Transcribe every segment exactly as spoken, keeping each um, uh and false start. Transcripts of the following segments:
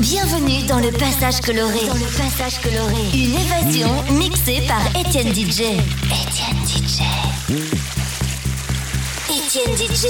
Bienvenue dans le passage coloré. Dans le passage coloré. Une évasion mixée par Étienne D J. Étienne D J. Étienne D J.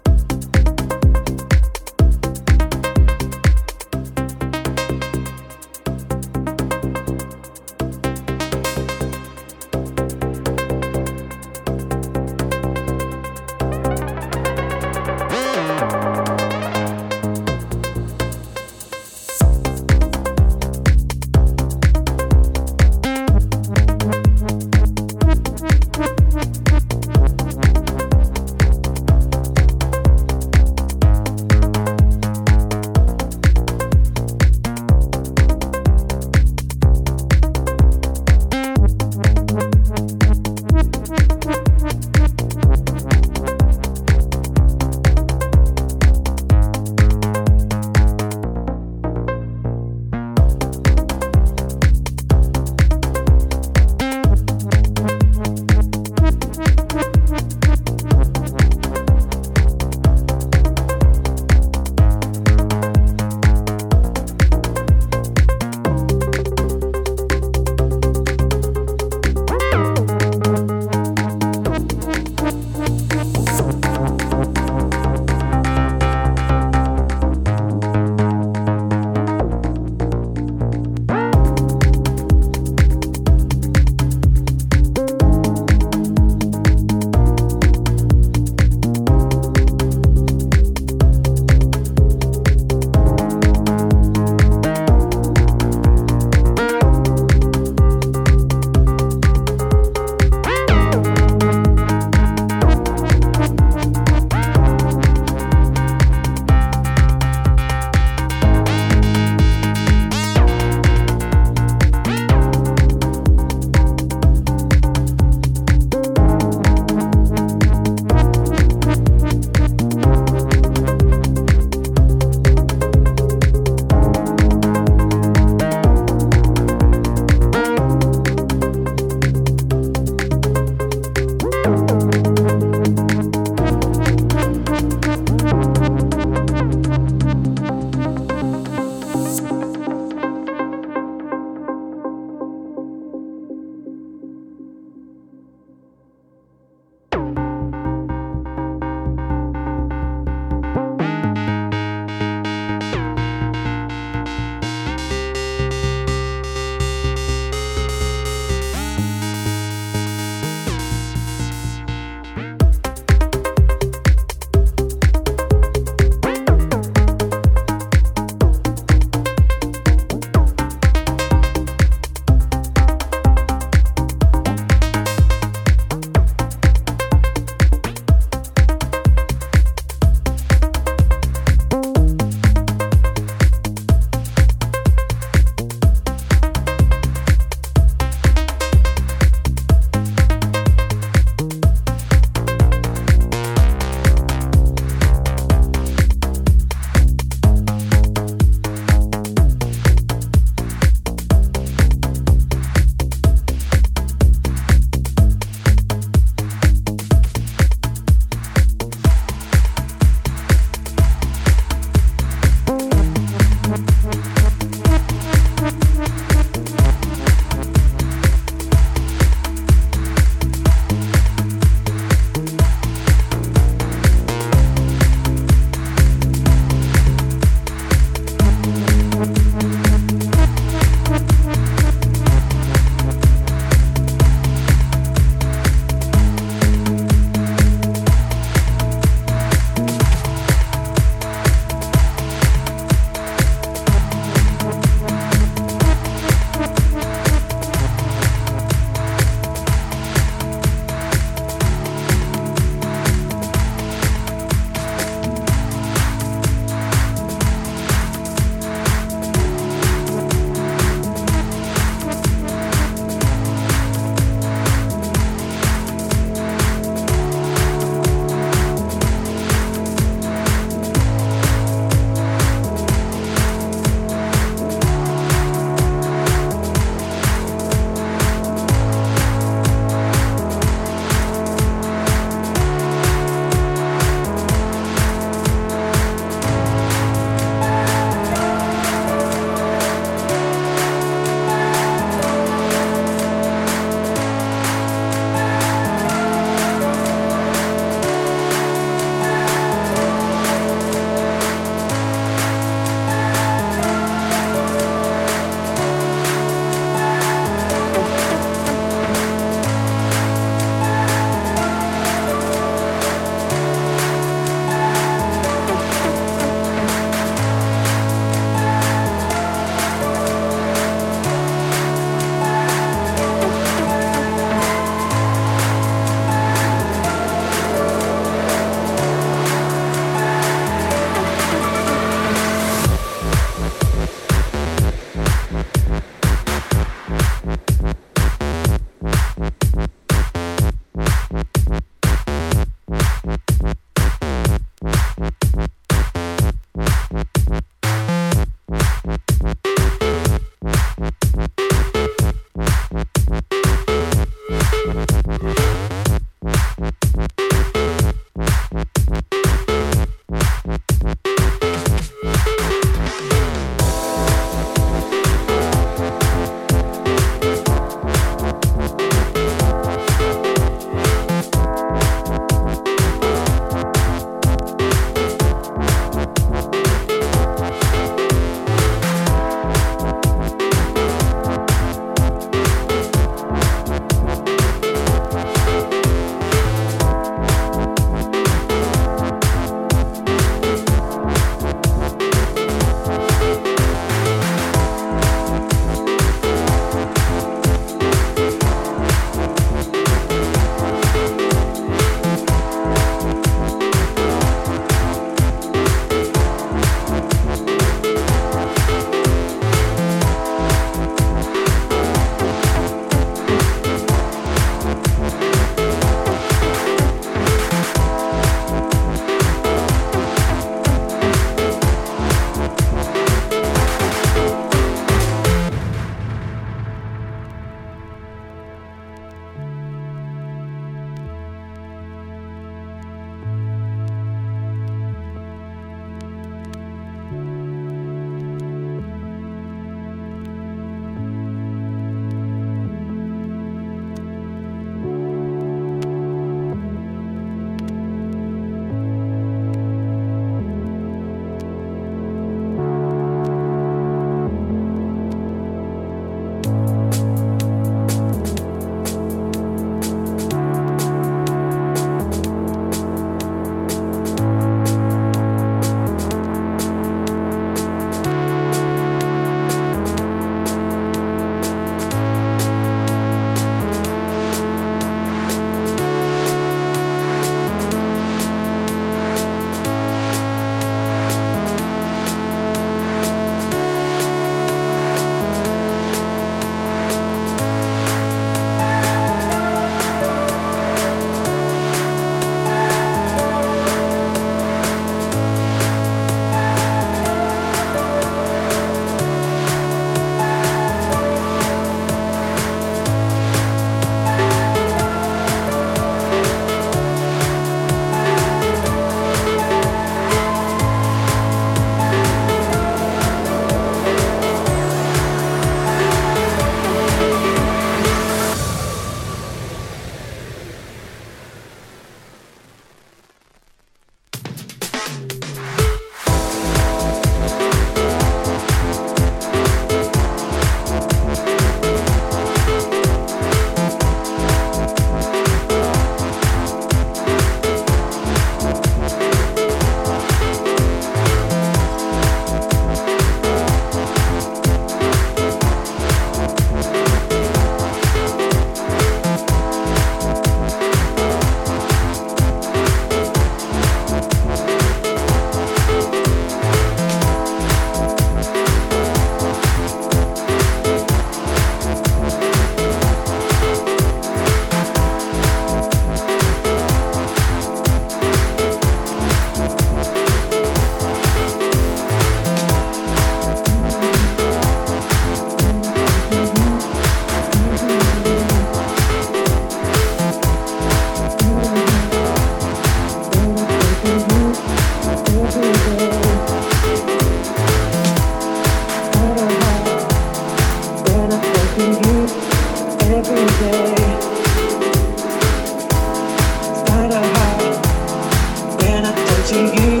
to you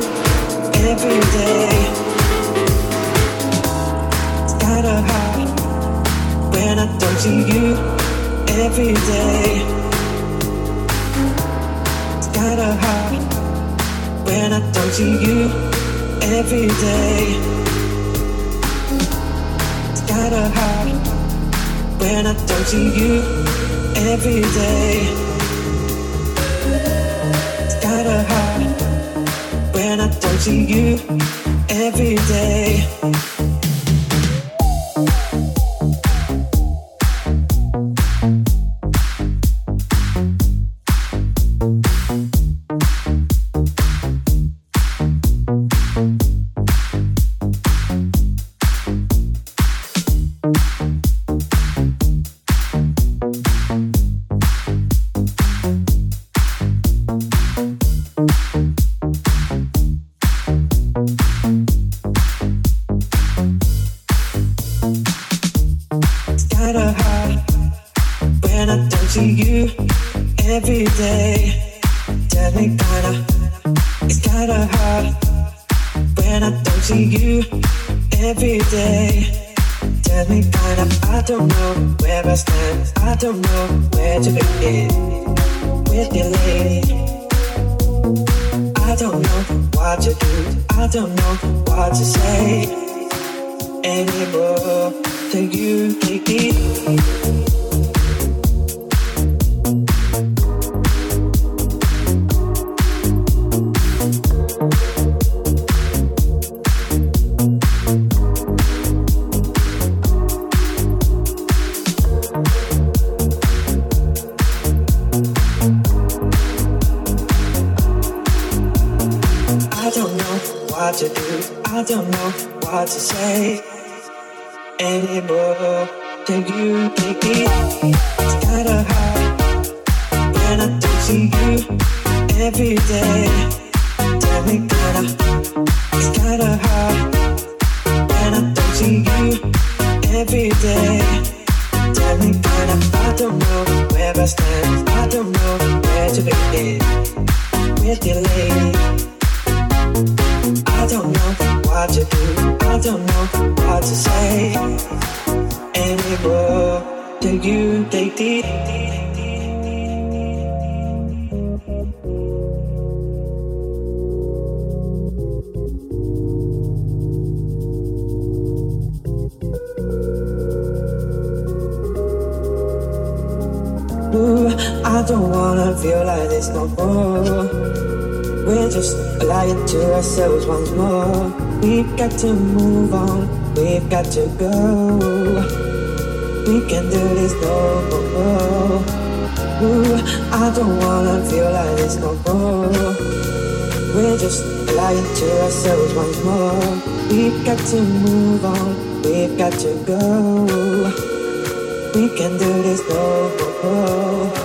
every day. It's kind of hard when I talk to you every day. It's kind of hard when I talk to you every day. It's kind of hard when I talk to you every day. When I talk to you every day. To move on, we've got to go. We can't do this no more. Ooh, I don't wanna feel like this no more. We're just lying to ourselves once more. We've got to move on, we've got to go. We can't do this no more.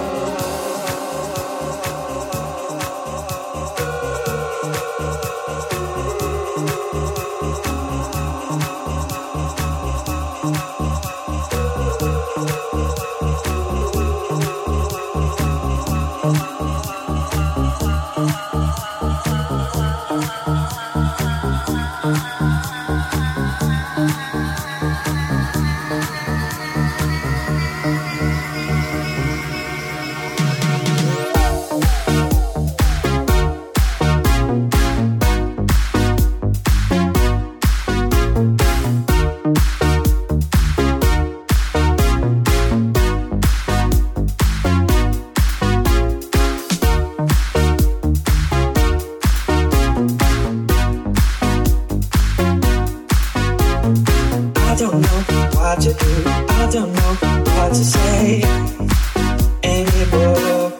Anymore,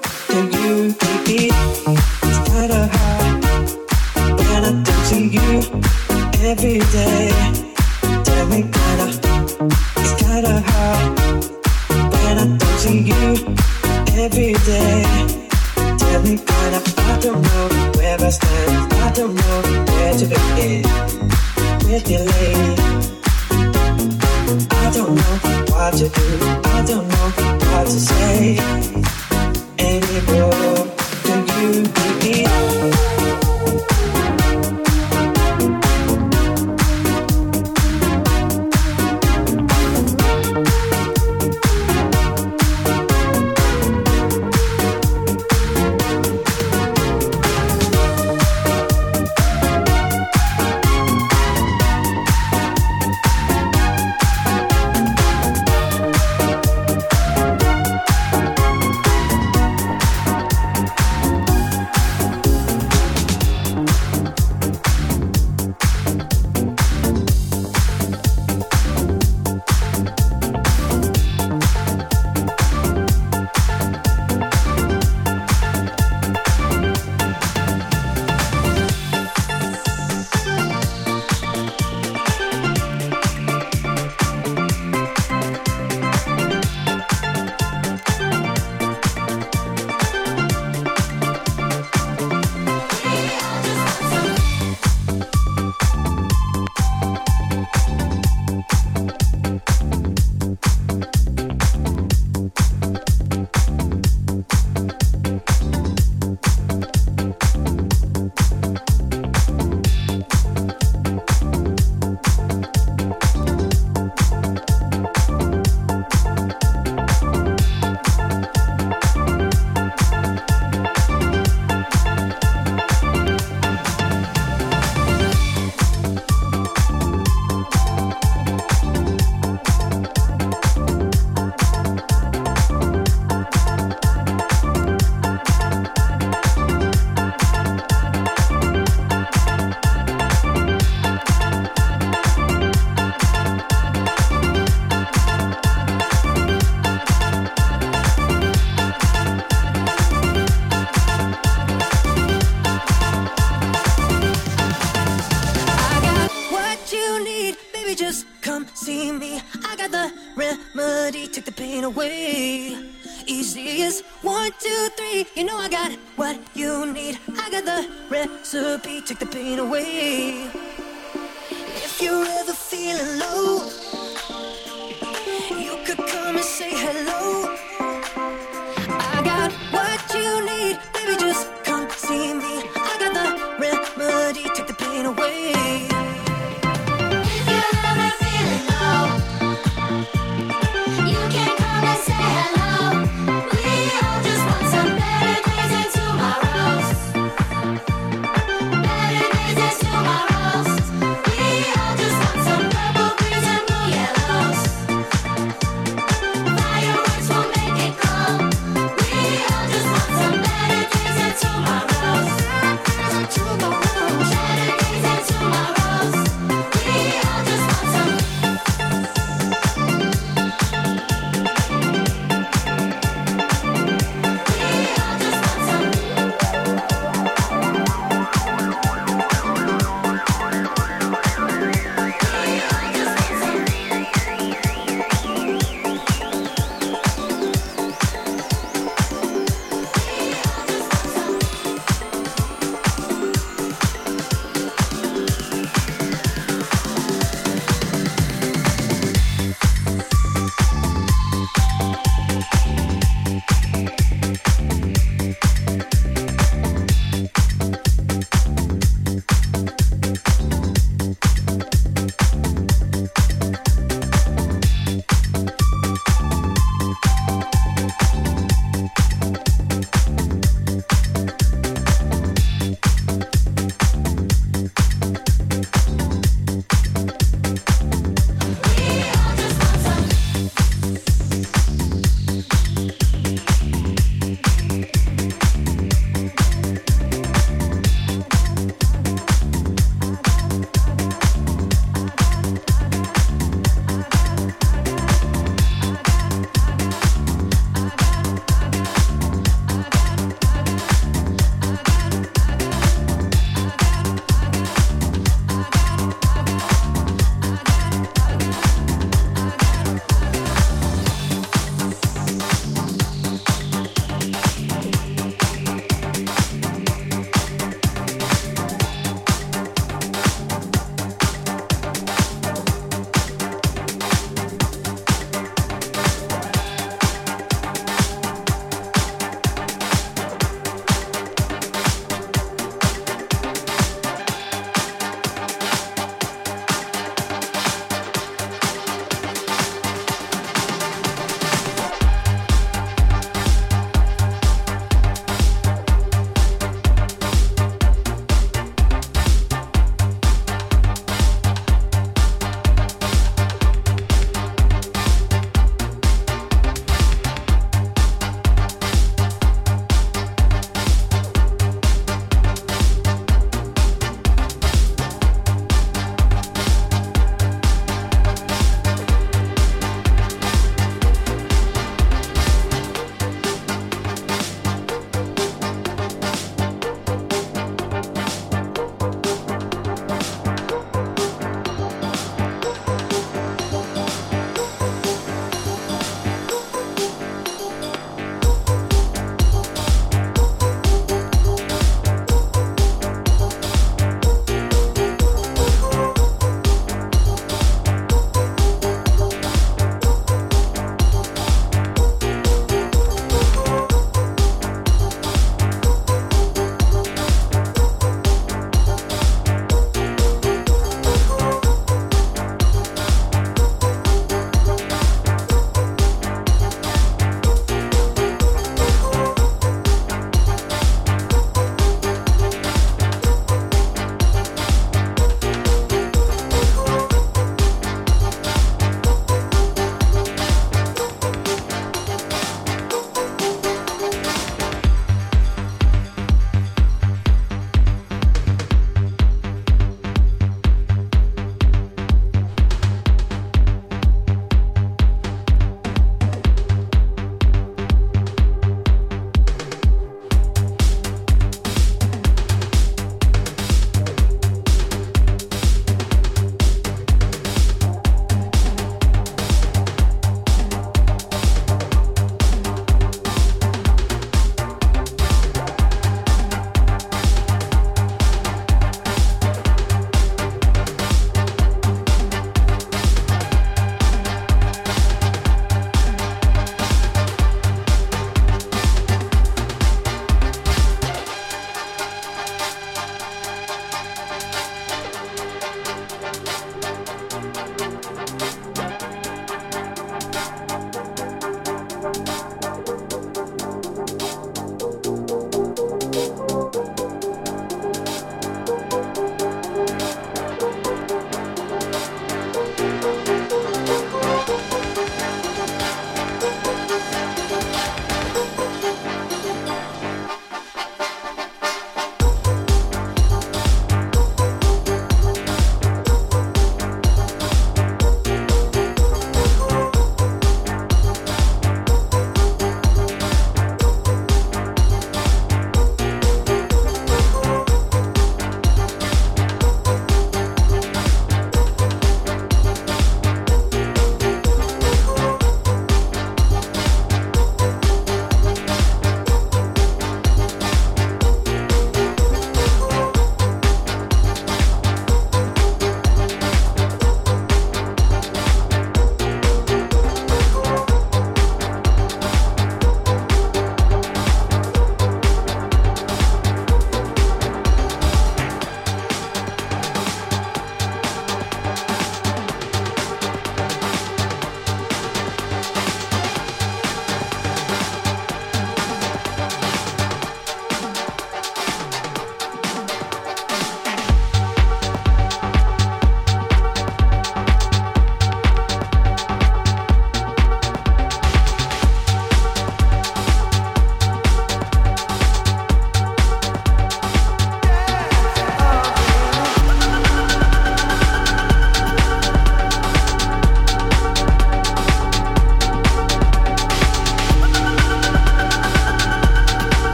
do you need me? fading away. Easy as one, two, three. You know I got what you need. I got the recipe. Take the pain away. If you're ever feeling low, you could come and say hello. I got what you need. Baby, just come see me. I got the remedy. Take the pain away. Better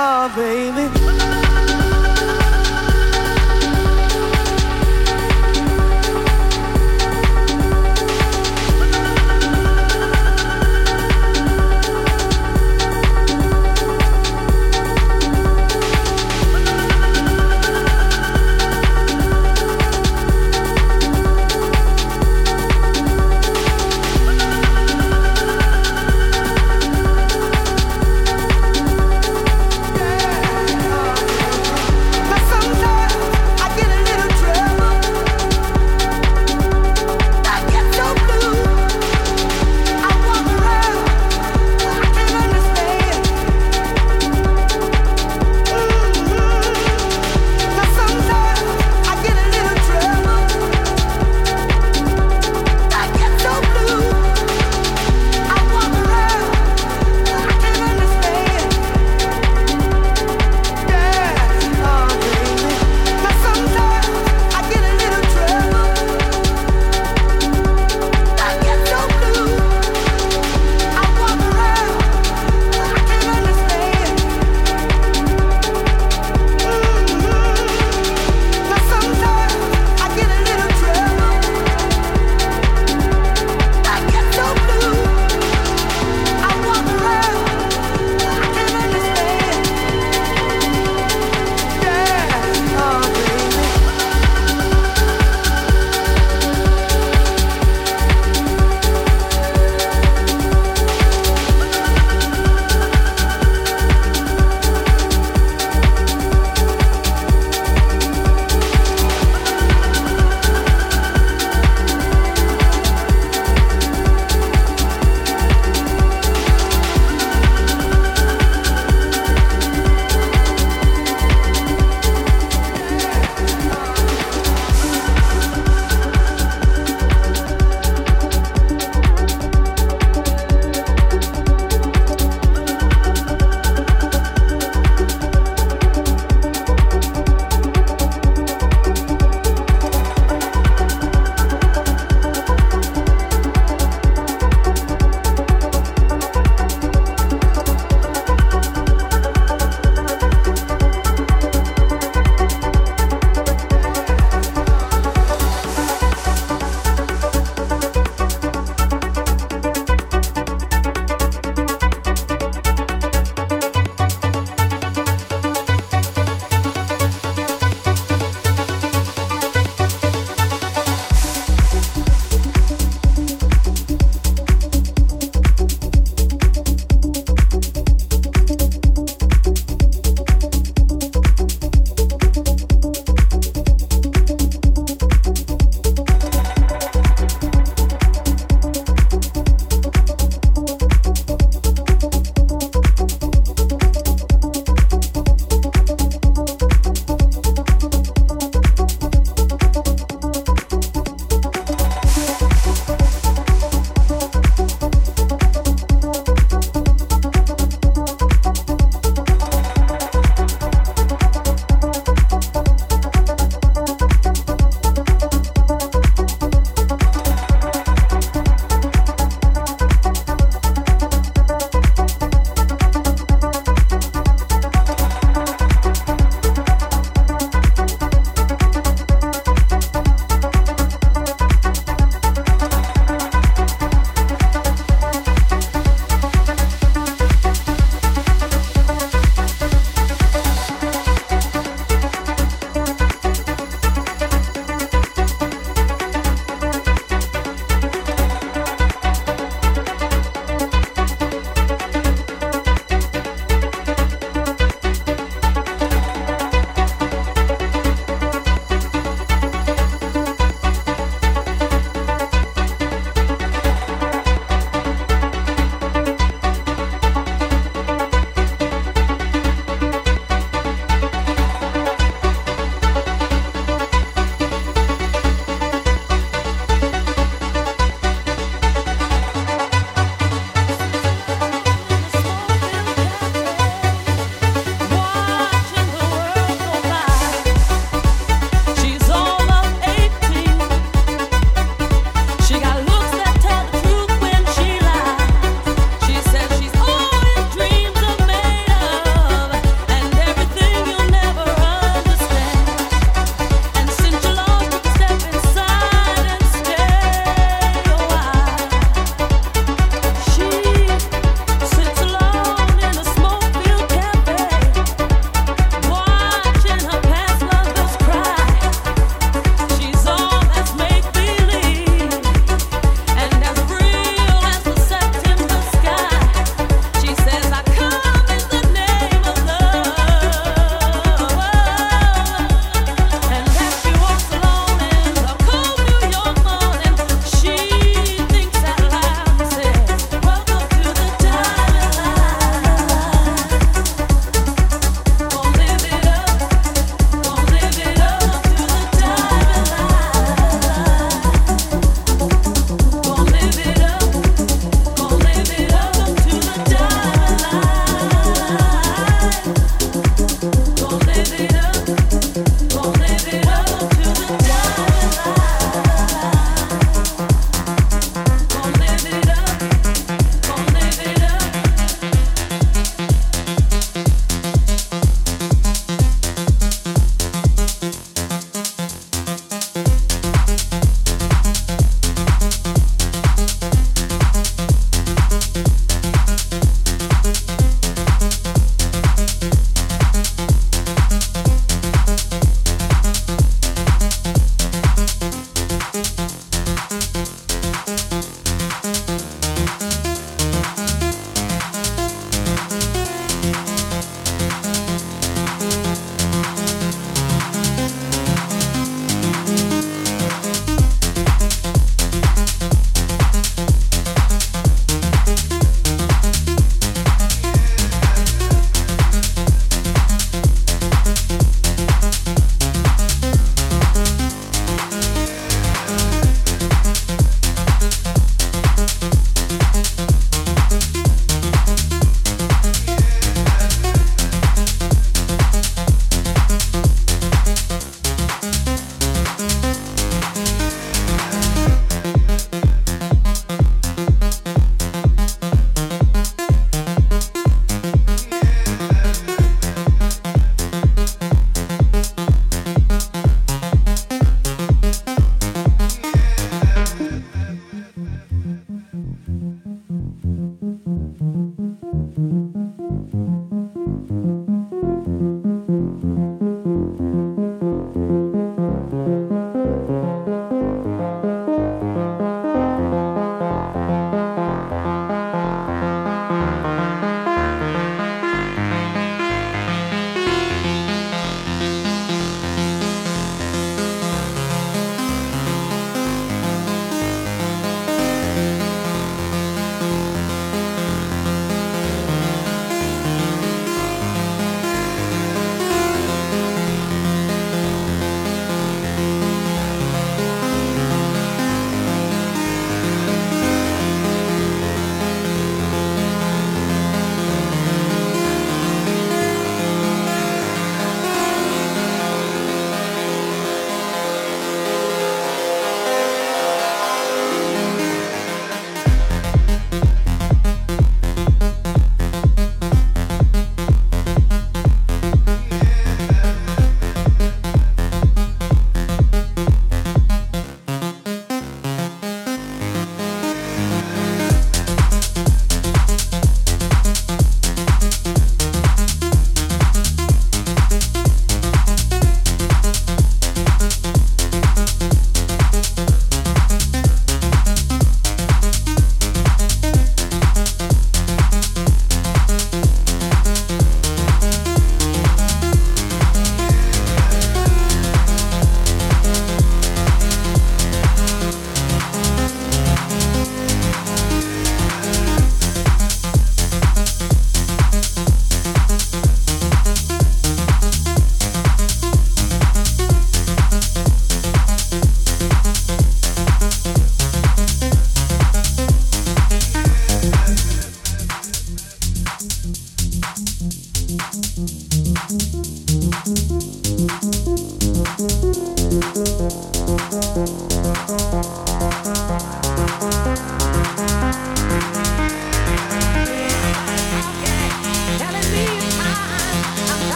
Oh, baby.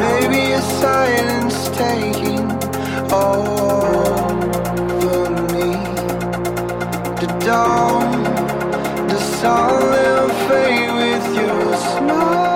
Maybe a silence taking over me. The dawn, the sun will fade with your smile.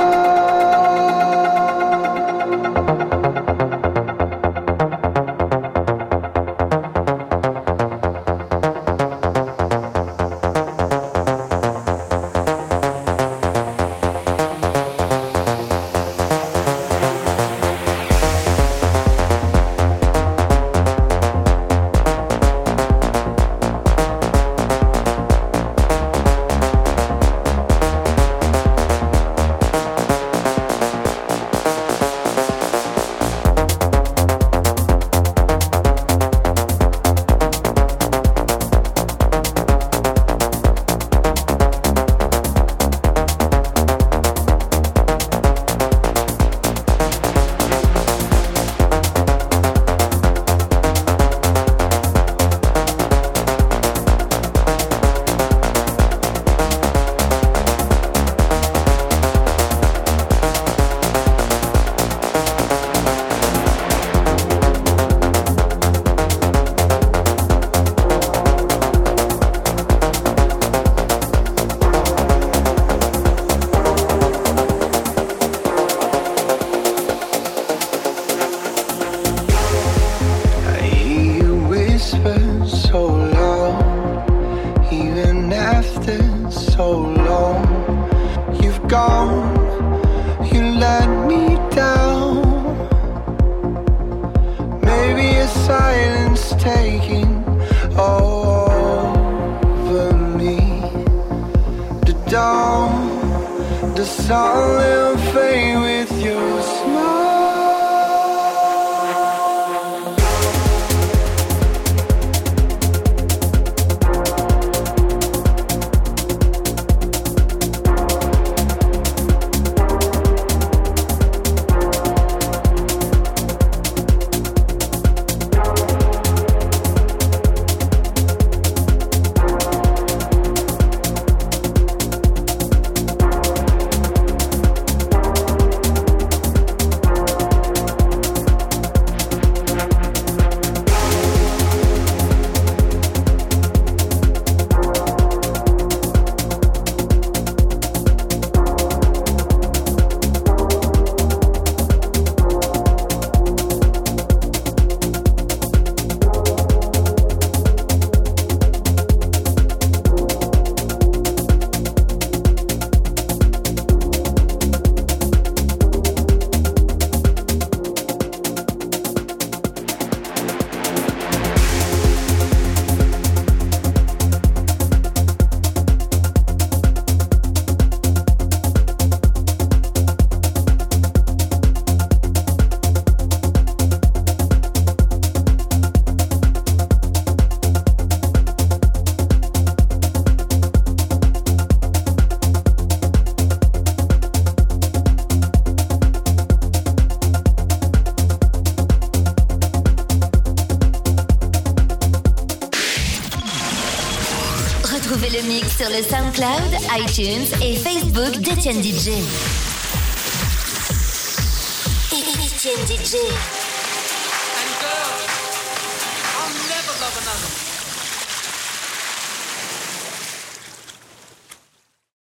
Sur le SoundCloud, iTunes et Facebook d'Étienne D J. Étienne D J.